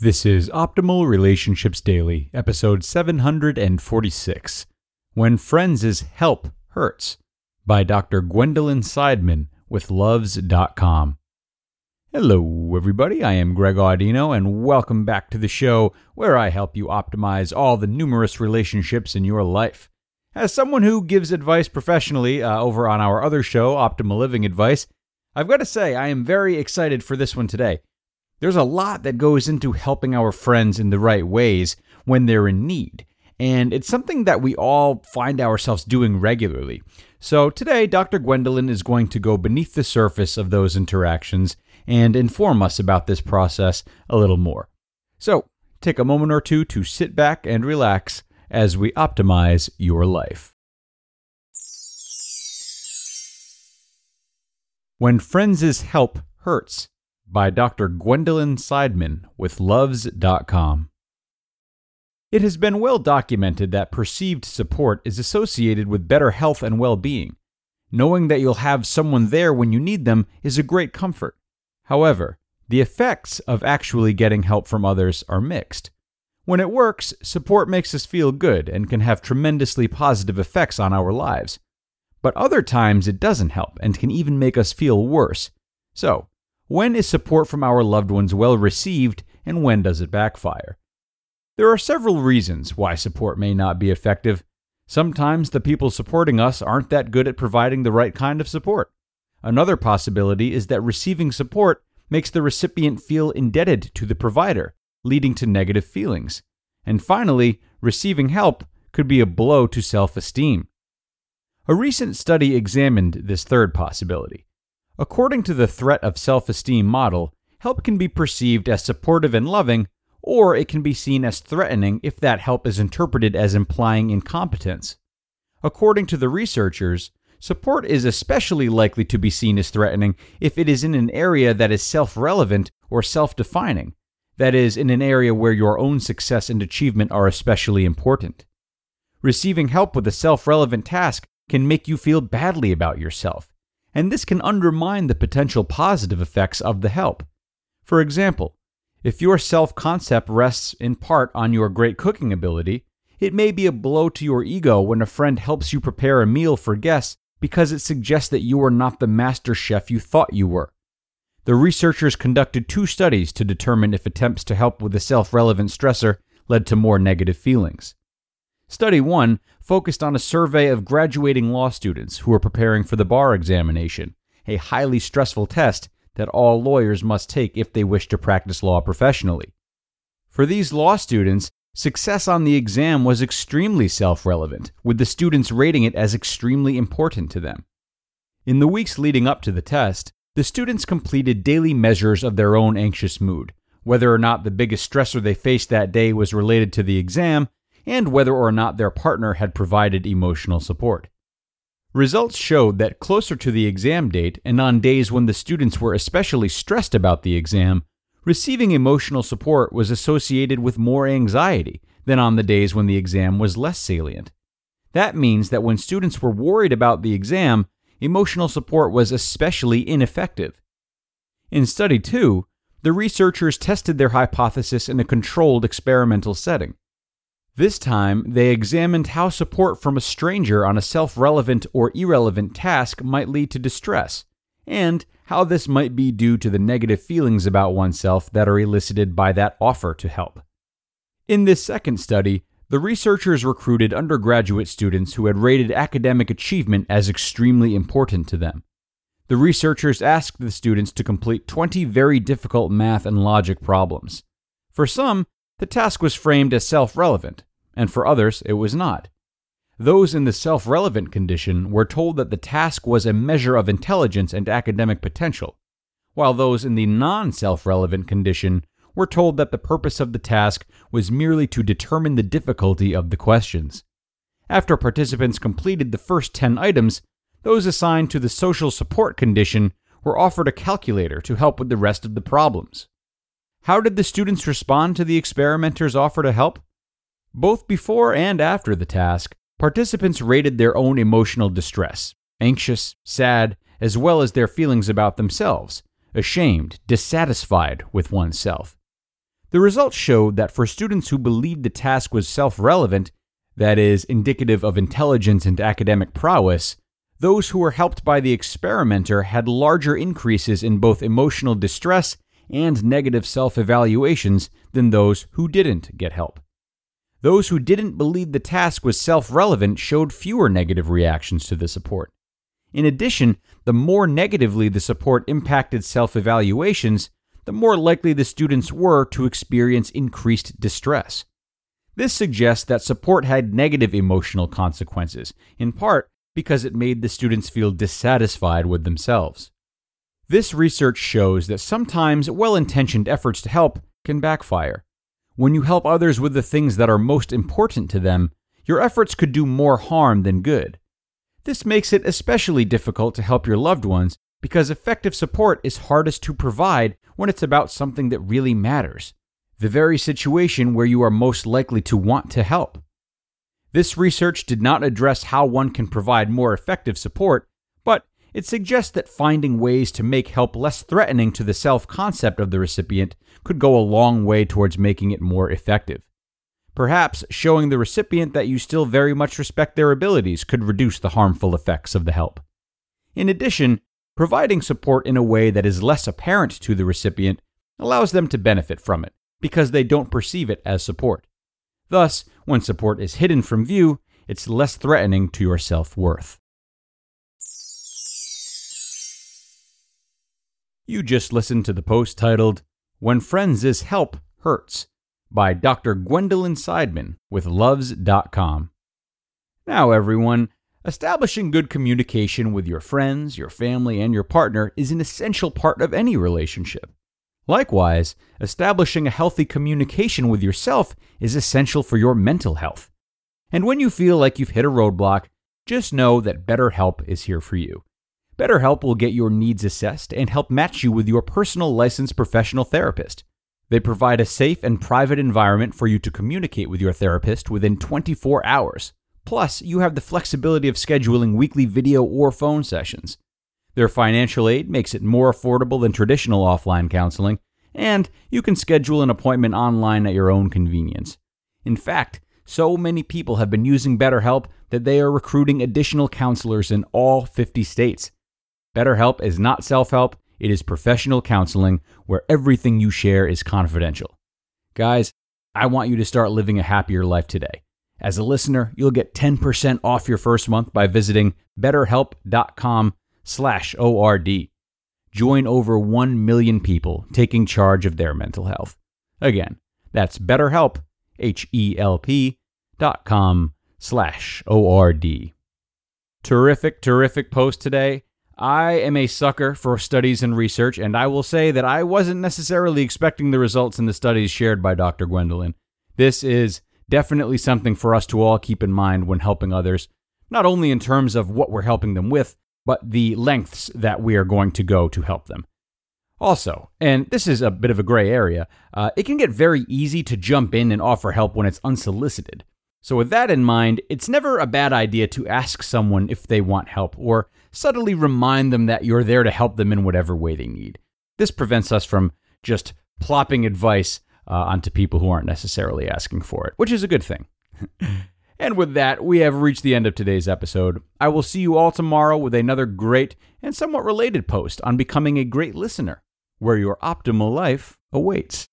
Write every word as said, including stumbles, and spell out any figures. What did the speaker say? This is Optimal Relationships Daily, episode seven forty-six, When Friends' Help Hurts, by Doctor Gwendolyn Seidman with Luvze dot com. Hello, everybody. I am Greg Audino, and welcome back to the show where I help you optimize all the numerous relationships in your life. As someone who gives advice professionally uh, over on our other show, Optimal Living Advice, I've got to say I am very excited for this one today. There's a lot that goes into helping our friends in the right ways when they're in need, and it's something that we all find ourselves doing regularly. So today, Doctor Gwendolyn is going to go beneath the surface of those interactions and inform us about this process a little more. So take a moment or two to sit back and relax as we optimize your life. When Friends' Help Hurts, by Doctor Gwendolyn Seidman with Luvze dot com. It has been well documented that perceived support is associated with better health and well-being. Knowing that you'll have someone there when you need them is a great comfort. However, the effects of actually getting help from others are mixed. When it works, support makes us feel good and can have tremendously positive effects on our lives. But other times it doesn't help and can even make us feel worse. So, when is support from our loved ones well received, and when does it backfire? There are several reasons why support may not be effective. Sometimes the people supporting us aren't that good at providing the right kind of support. Another possibility is that receiving support makes the recipient feel indebted to the provider, leading to negative feelings. And finally, receiving help could be a blow to self-esteem. A recent study examined this third possibility. According to the threat of self-esteem model, help can be perceived as supportive and loving, or it can be seen as threatening if that help is interpreted as implying incompetence. According to the researchers, support is especially likely to be seen as threatening if it is in an area that is self-relevant or self-defining, that is, in an area where your own success and achievement are especially important. Receiving help with a self-relevant task can make you feel badly about yourself, and this can undermine the potential positive effects of the help. For example, if your self-concept rests in part on your great cooking ability, it may be a blow to your ego when a friend helps you prepare a meal for guests because it suggests that you are not the master chef you thought you were. The researchers conducted two studies to determine if attempts to help with a self-relevant stressor led to more negative feelings. Study one focused on a survey of graduating law students who were preparing for the bar examination, a highly stressful test that all lawyers must take if they wish to practice law professionally. For these law students, success on the exam was extremely self-relevant, with the students rating it as extremely important to them. In the weeks leading up to the test, the students completed daily measures of their own anxious mood, whether or not the biggest stressor they faced that day was related to the exam, and whether or not their partner had provided emotional support. Results showed that closer to the exam date and on days when the students were especially stressed about the exam, receiving emotional support was associated with more anxiety than on the days when the exam was less salient. That means that when students were worried about the exam, emotional support was especially ineffective. In study two, the researchers tested their hypothesis in a controlled experimental setting. This time, they examined how support from a stranger on a self-relevant or irrelevant task might lead to distress, and how this might be due to the negative feelings about oneself that are elicited by that offer to help. In this second study, the researchers recruited undergraduate students who had rated academic achievement as extremely important to them. The researchers asked the students to complete twenty very difficult math and logic problems. For some, the task was framed as self-relevant, and for others, it was not. Those in the self-relevant condition were told that the task was a measure of intelligence and academic potential, while those in the non-self-relevant condition were told that the purpose of the task was merely to determine the difficulty of the questions. After participants completed the first ten items, those assigned to the social support condition were offered a calculator to help with the rest of the problems. How did the students respond to the experimenter's offer to help? Both before and after the task, participants rated their own emotional distress, anxious, sad, as well as their feelings about themselves, ashamed, dissatisfied with oneself. The results showed that for students who believed the task was self-relevant, that is, indicative of intelligence and academic prowess, those who were helped by the experimenter had larger increases in both emotional distress and negative self-evaluations than those who didn't get help. Those who didn't believe the task was self-relevant showed fewer negative reactions to the support. In addition, the more negatively the support impacted self-evaluations, the more likely the students were to experience increased distress. This suggests that support had negative emotional consequences, in part because it made the students feel dissatisfied with themselves. This research shows that sometimes well-intentioned efforts to help can backfire. When you help others with the things that are most important to them, your efforts could do more harm than good. This makes it especially difficult to help your loved ones because effective support is hardest to provide when it's about something that really matters, the very situation where you are most likely to want to help. This research did not address how one can provide more effective support, but it suggests that finding ways to make help less threatening to the self-concept of the recipient could go a long way towards making it more effective. Perhaps showing the recipient that you still very much respect their abilities could reduce the harmful effects of the help. In addition, providing support in a way that is less apparent to the recipient allows them to benefit from it because they don't perceive it as support. Thus, when support is hidden from view, it's less threatening to your self-worth. You just listened to the post titled, "When Friends' Help Hurts," by Doctor Gwendolyn Seidman with Luvze dot com. Now, everyone, establishing good communication with your friends, your family, and your partner is an essential part of any relationship. Likewise, establishing a healthy communication with yourself is essential for your mental health. And when you feel like you've hit a roadblock, just know that BetterHelp is here for you. BetterHelp will get your needs assessed and help match you with your personal licensed professional therapist. They provide a safe and private environment for you to communicate with your therapist within twenty-four hours. Plus, you have the flexibility of scheduling weekly video or phone sessions. Their financial aid makes it more affordable than traditional offline counseling, and you can schedule an appointment online at your own convenience. In fact, so many people have been using BetterHelp that they are recruiting additional counselors in all fifty states. BetterHelp is not self-help, it is professional counseling where everything you share is confidential. Guys, I want you to start living a happier life today. As a listener, you'll get ten percent off your first month by visiting betterhelp dot com slash O R D. Join over one million people taking charge of their mental health. Again, that's betterhelp, H E L P, dot com slash O R D. Terrific, terrific post today. I am a sucker for studies and research, and I will say that I wasn't necessarily expecting the results in the studies shared by Doctor Gwendolyn. This is definitely something for us to all keep in mind when helping others, not only in terms of what we're helping them with, but the lengths that we are going to go to help them. Also, and this is a bit of a gray area, uh, it can get very easy to jump in and offer help when it's unsolicited. So with that in mind, it's never a bad idea to ask someone if they want help or subtly remind them that you're there to help them in whatever way they need. This prevents us from just plopping advice Uh, onto people who aren't necessarily asking for it, which is a good thing. And with that, we have reached the end of today's episode. I will see you all tomorrow with another great and somewhat related post on becoming a great listener, where your optimal life awaits.